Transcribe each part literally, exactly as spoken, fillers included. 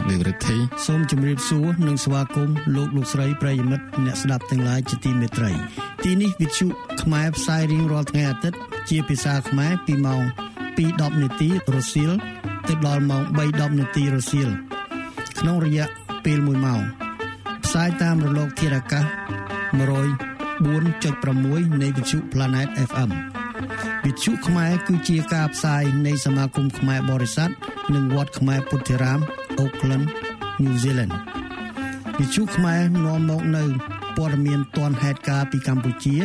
ផ្សាយតាមរលកធារកាស Vichu Khmer Kuchia Kap Sai, Nay Samakum Khmer Borisat, Ningwat Khmer Putiram, Auckland, New Zealand. Vichu Khmer no mok no, Pormian Ton Head Kap Campuchia,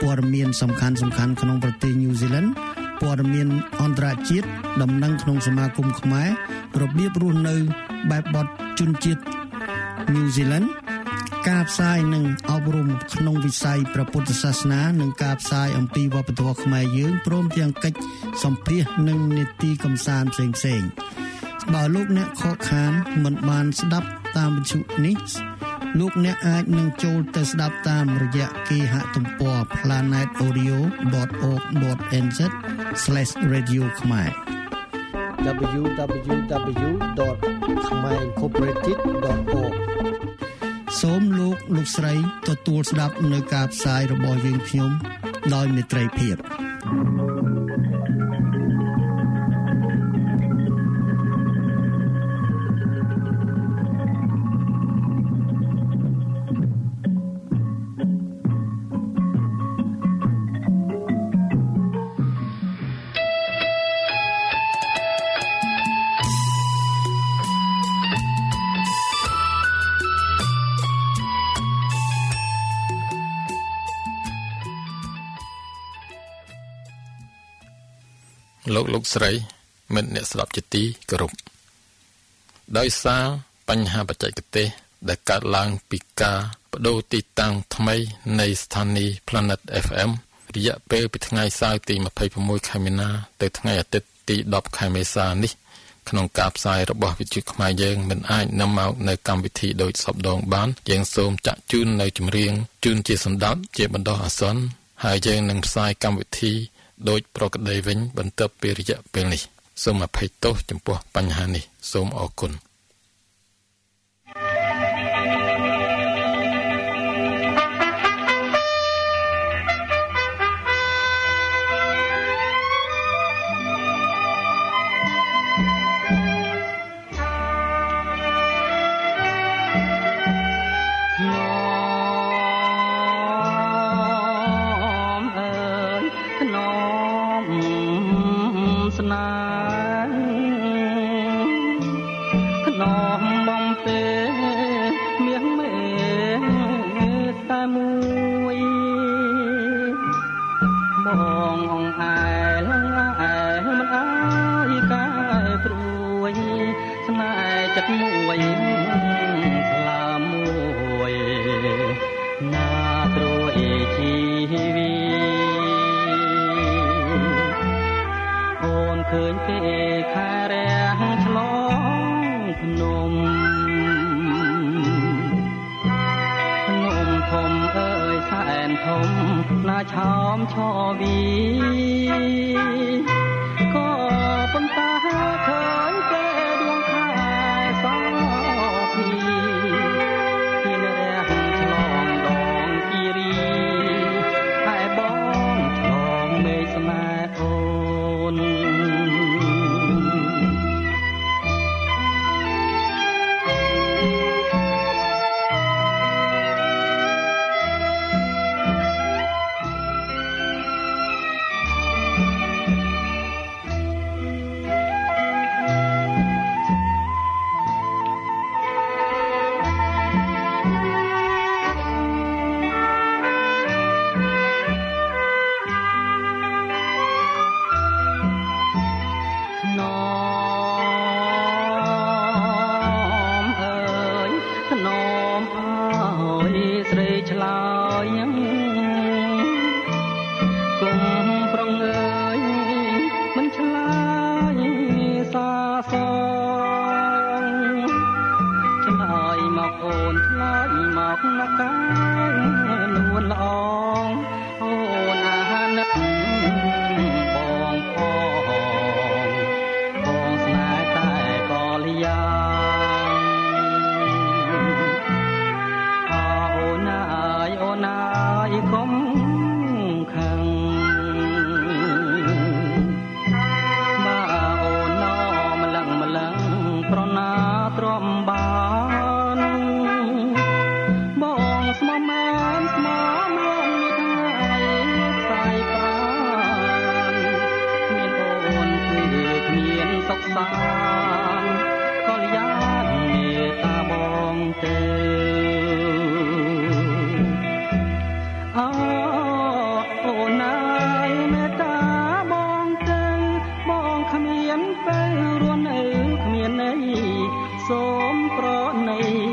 Pormian Sam Khan Sam Khan Knompati, New Zealand, Pormian Andra Chit, Dom Nang Knong Samakum Khmer, Robib Runo, Babot Chunchit, New Zealand. ការផ្សាយនិងអប់រំក្នុងវិស័យព្រះពុទ្ធសាសនានិងការផ្សាយអំពីវប្បធម៌ខ្មែរយើងព្រមទាំងកិច្ចសម្ភាសន៍និងនីតិកំសាន្តផ្សេងៗ www.khmarincorporated.org សូមលោកលោកស្រីទទួលស្ដាប់នៅការផ្សាយរបស់យើងខ្ញុំដោយមេត្រីភាព លោកលោកស្រីមិត្តអ្នកស្ដាប់ជាទីគោរពដោយសារបញ្ហាបច្ចេកទេសដែលកើតឡើងពីការបដូរទីតាំងថ្មីនៃស្ថានីយ Planet អេហ្វអឹម រយៈពេលពីថ្ងៃសៅរ៍ទី ដោយប្រកដីវិញបន្ទាប់ពីរយៈពេលនេះសូមអភ័យទោសចំពោះបញ្ហានេះសូមអរគុណ Bong, bong, bong,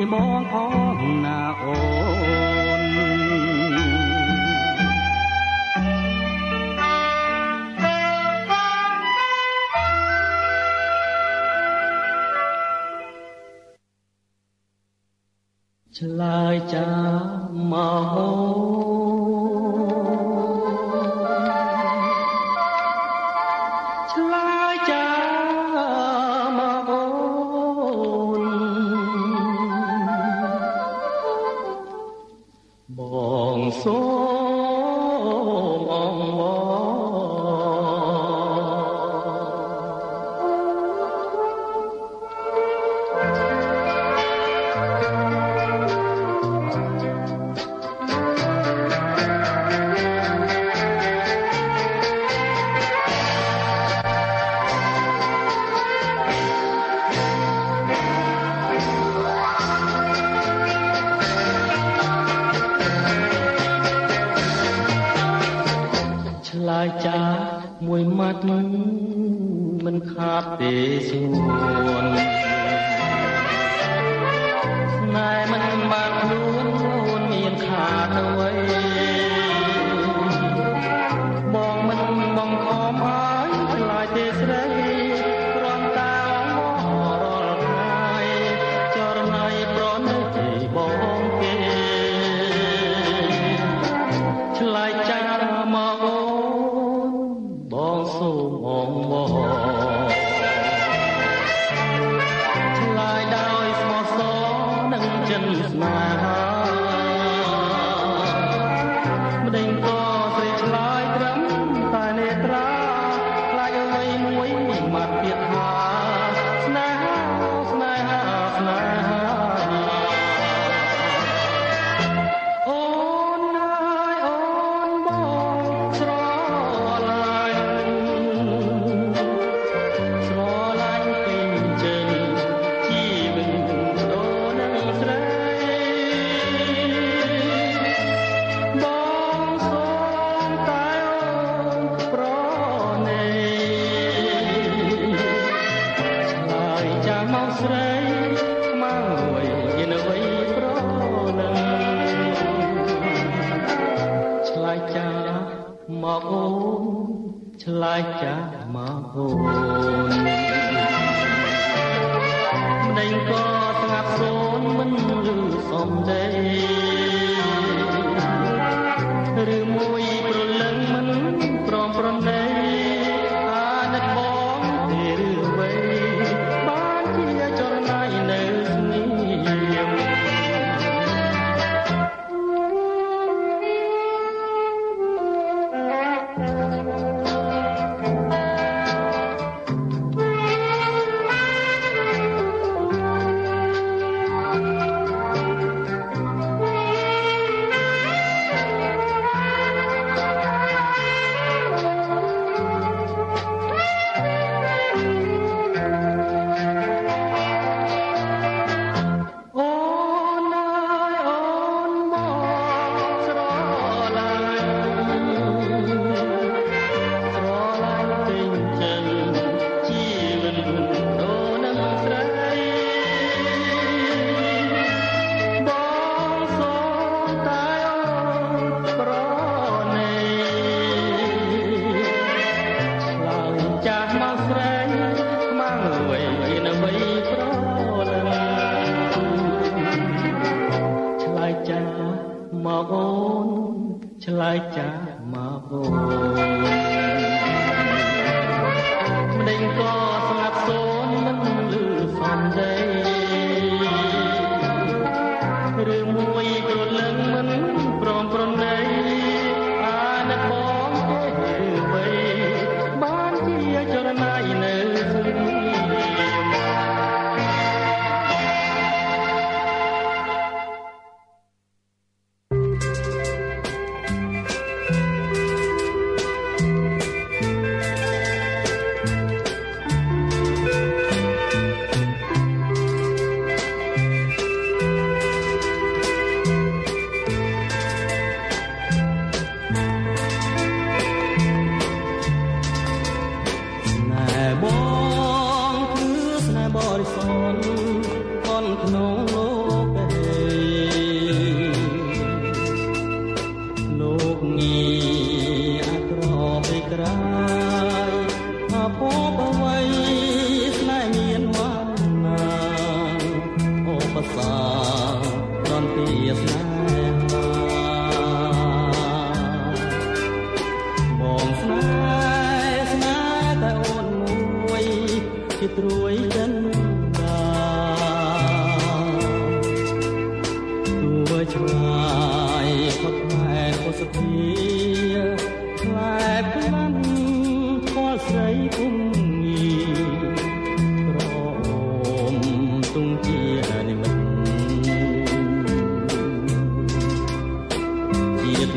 bong ong na on Chlai cha ma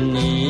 Hãy subscribe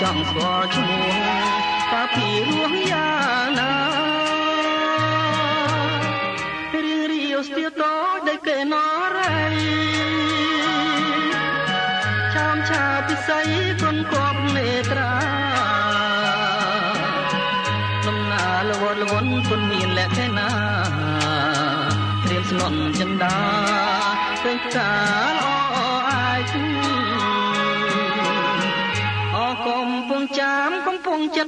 chẳng có chú muôn ta phí ruộng nhà na riêng riêu stiêu đó để kể nó rầy chăm cha bị say con cọp nê tra năm na lô vốn lô vốn con miền lẽ thế na riêng snon chân đá riêng ta lo ai chú โอ้นา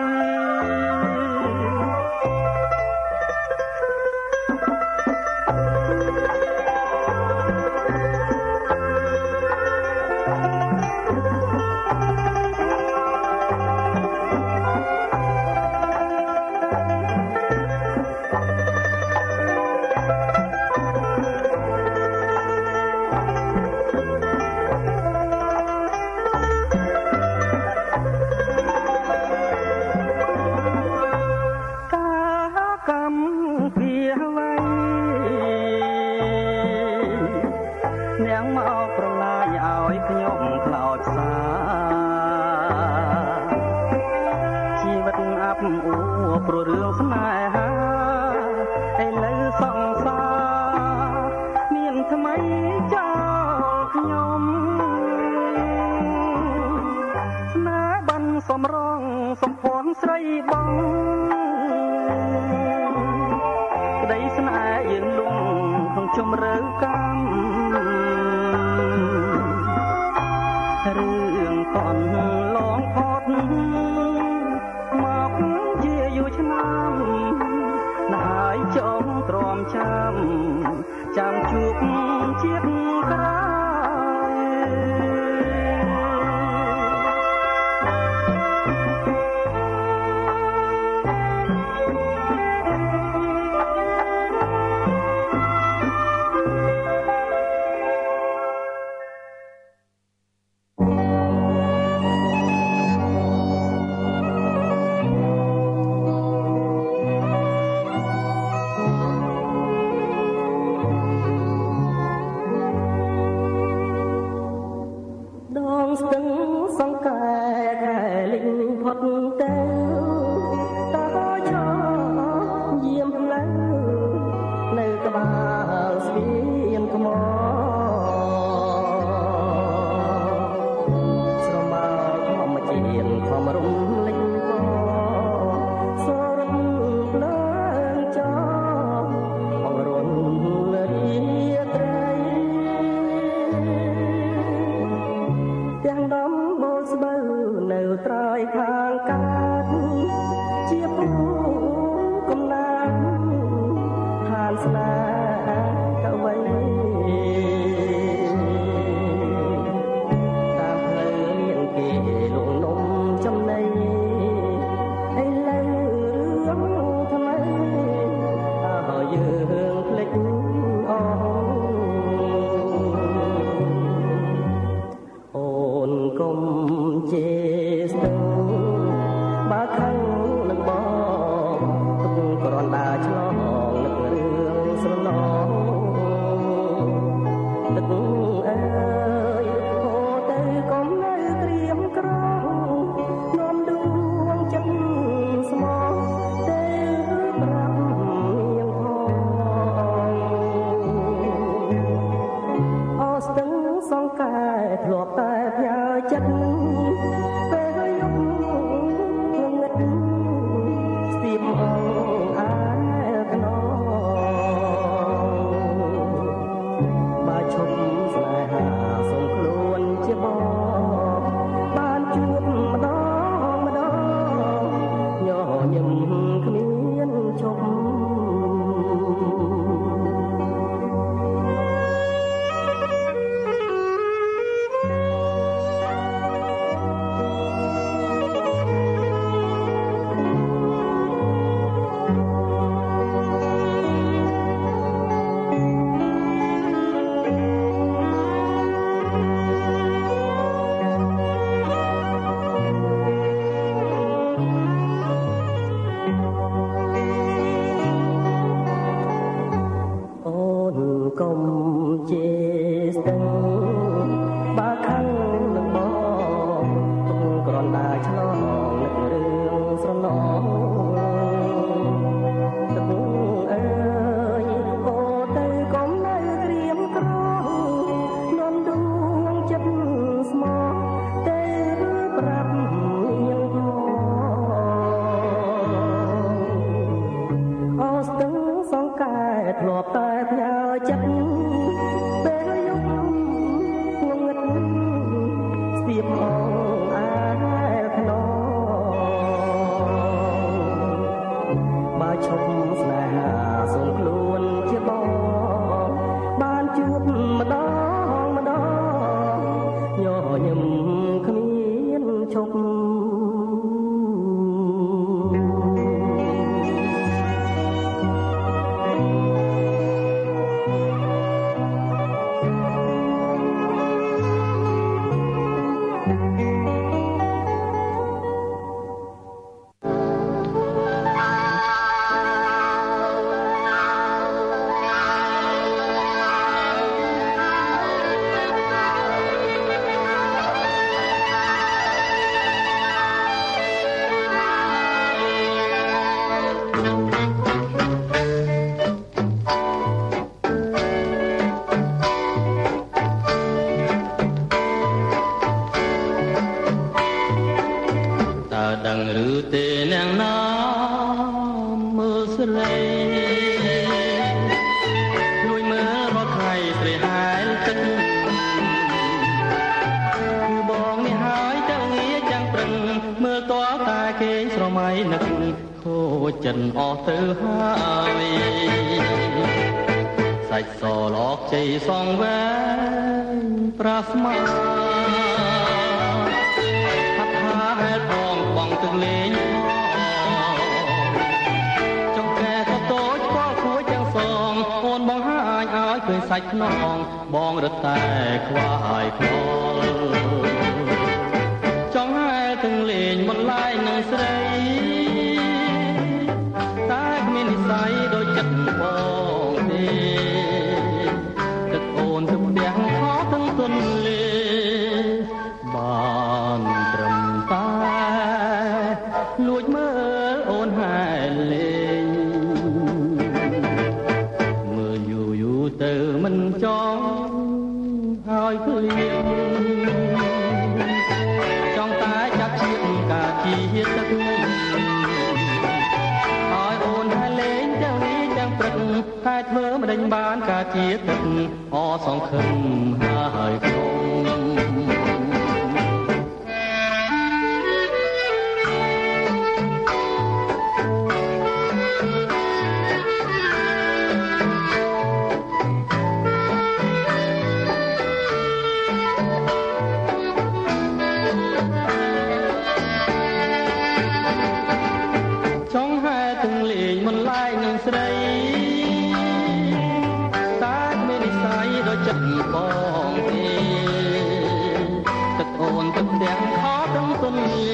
Hãy subscribe cho kênh Ghiền Mì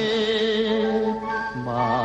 Gõ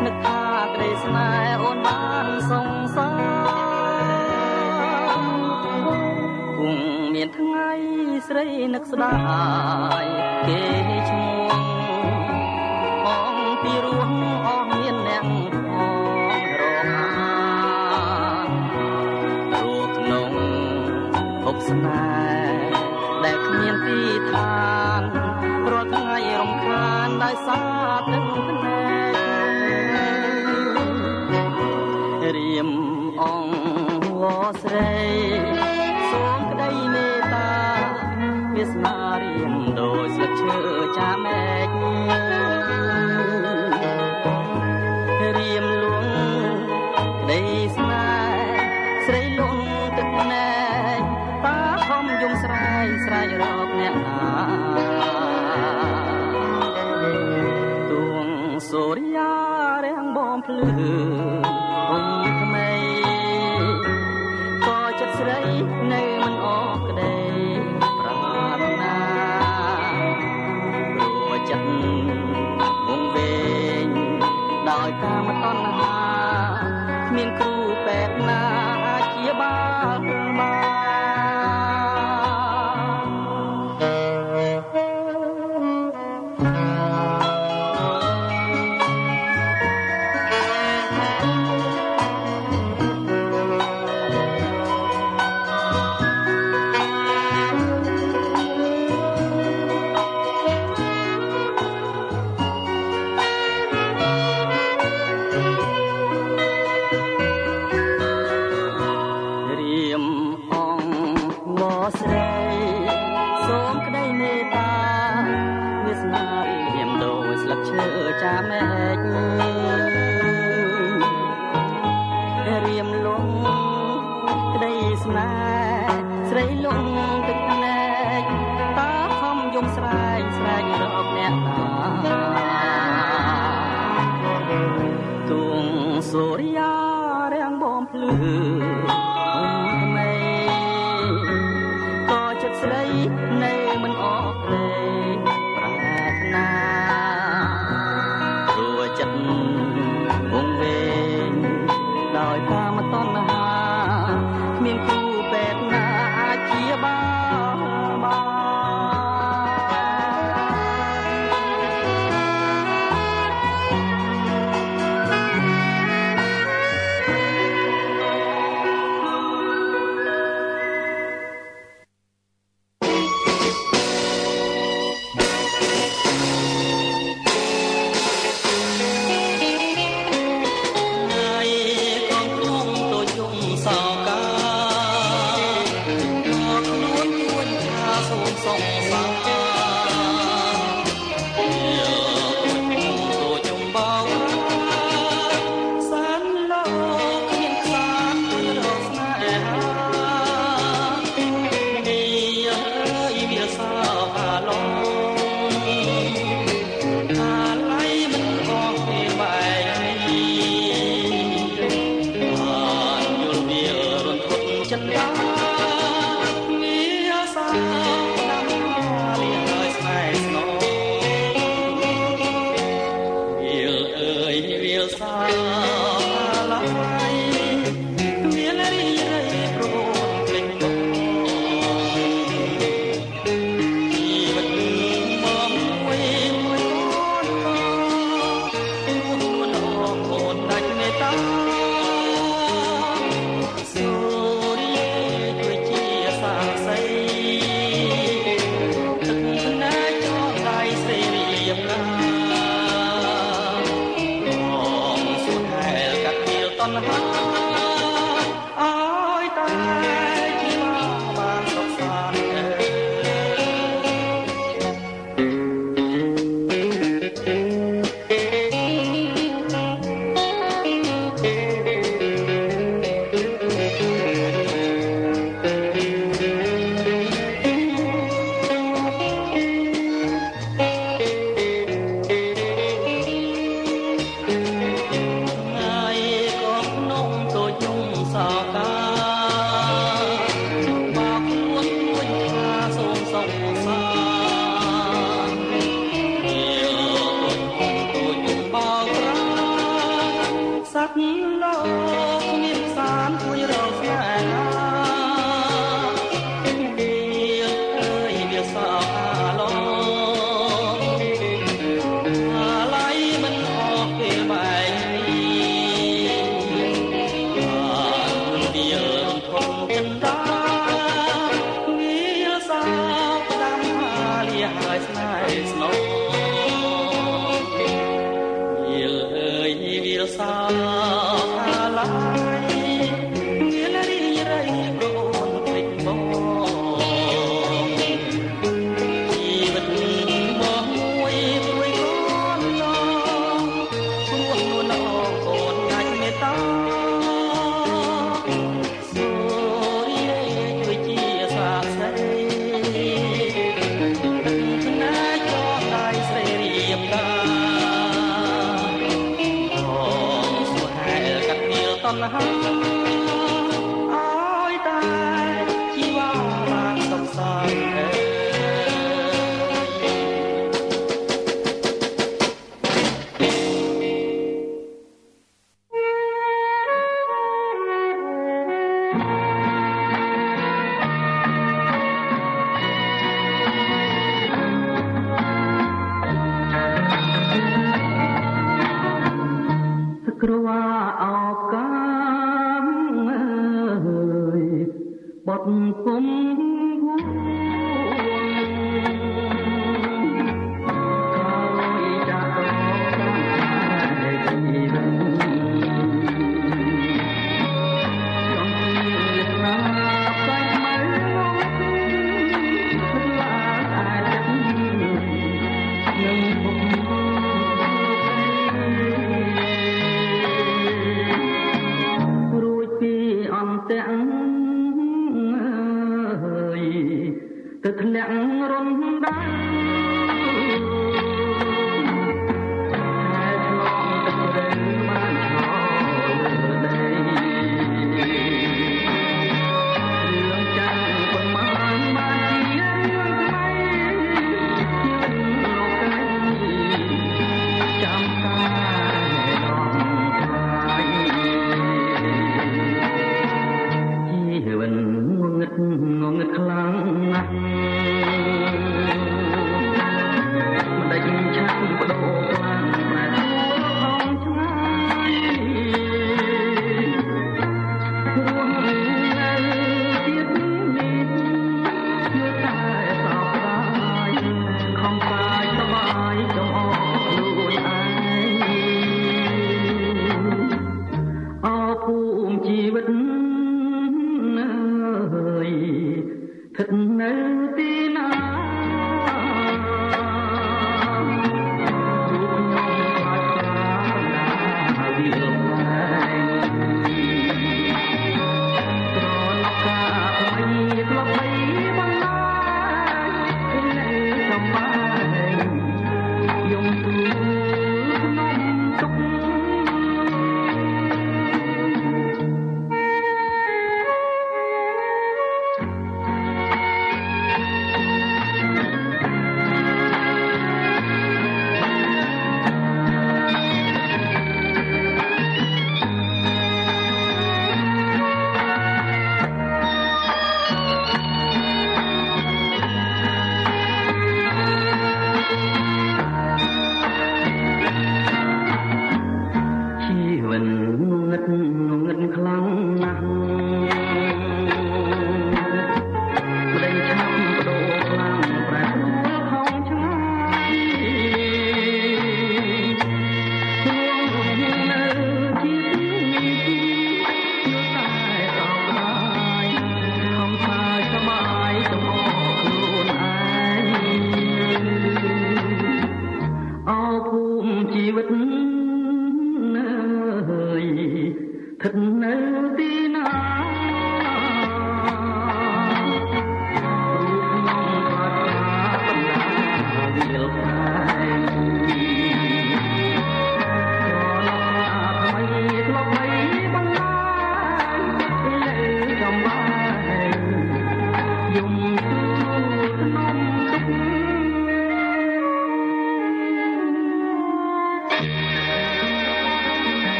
No.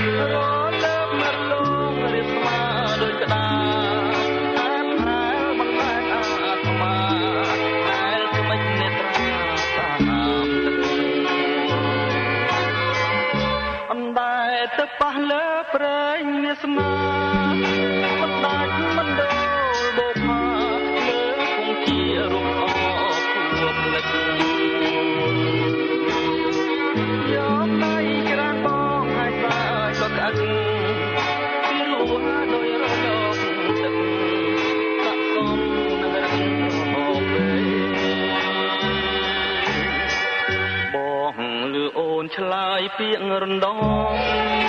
Hãy subscribe cho kênh Ghiền Mì Gõ Để không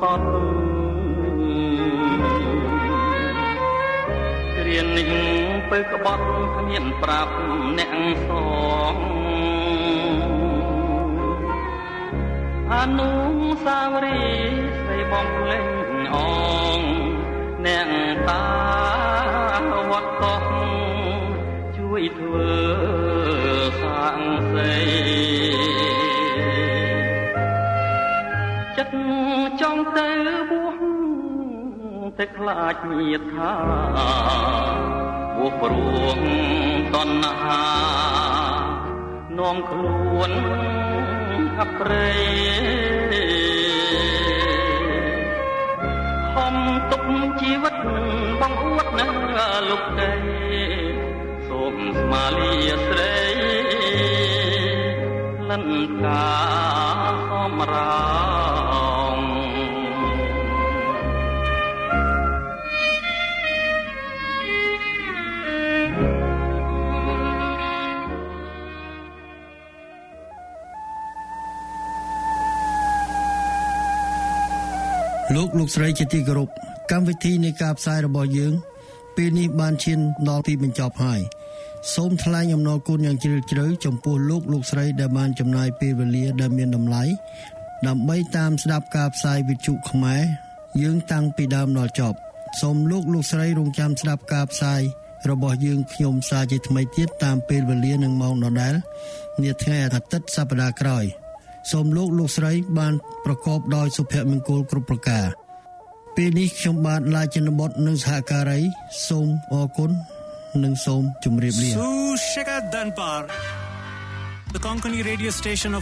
bỏ lỡ លោកលោកស្រីជាទីគោរពកម្មវិធីនៃការផ្សាយរបស់យើងពេលនេះបានឈានដល់ទីបញ្ចប់ហើយសូមថ្លែងអំណរគុណយ៉ាងជ្រាលជ្រៅចំពោះលោកលោកស្រីដែលបានចំណាយពេលវេលា ពេលនេះខ្ញុំបាទឡាយចនបតនិងសហការីសូមអរគុណនិងសូមជម្រាបលា Su Shaka Danpar, the Konkani radio station of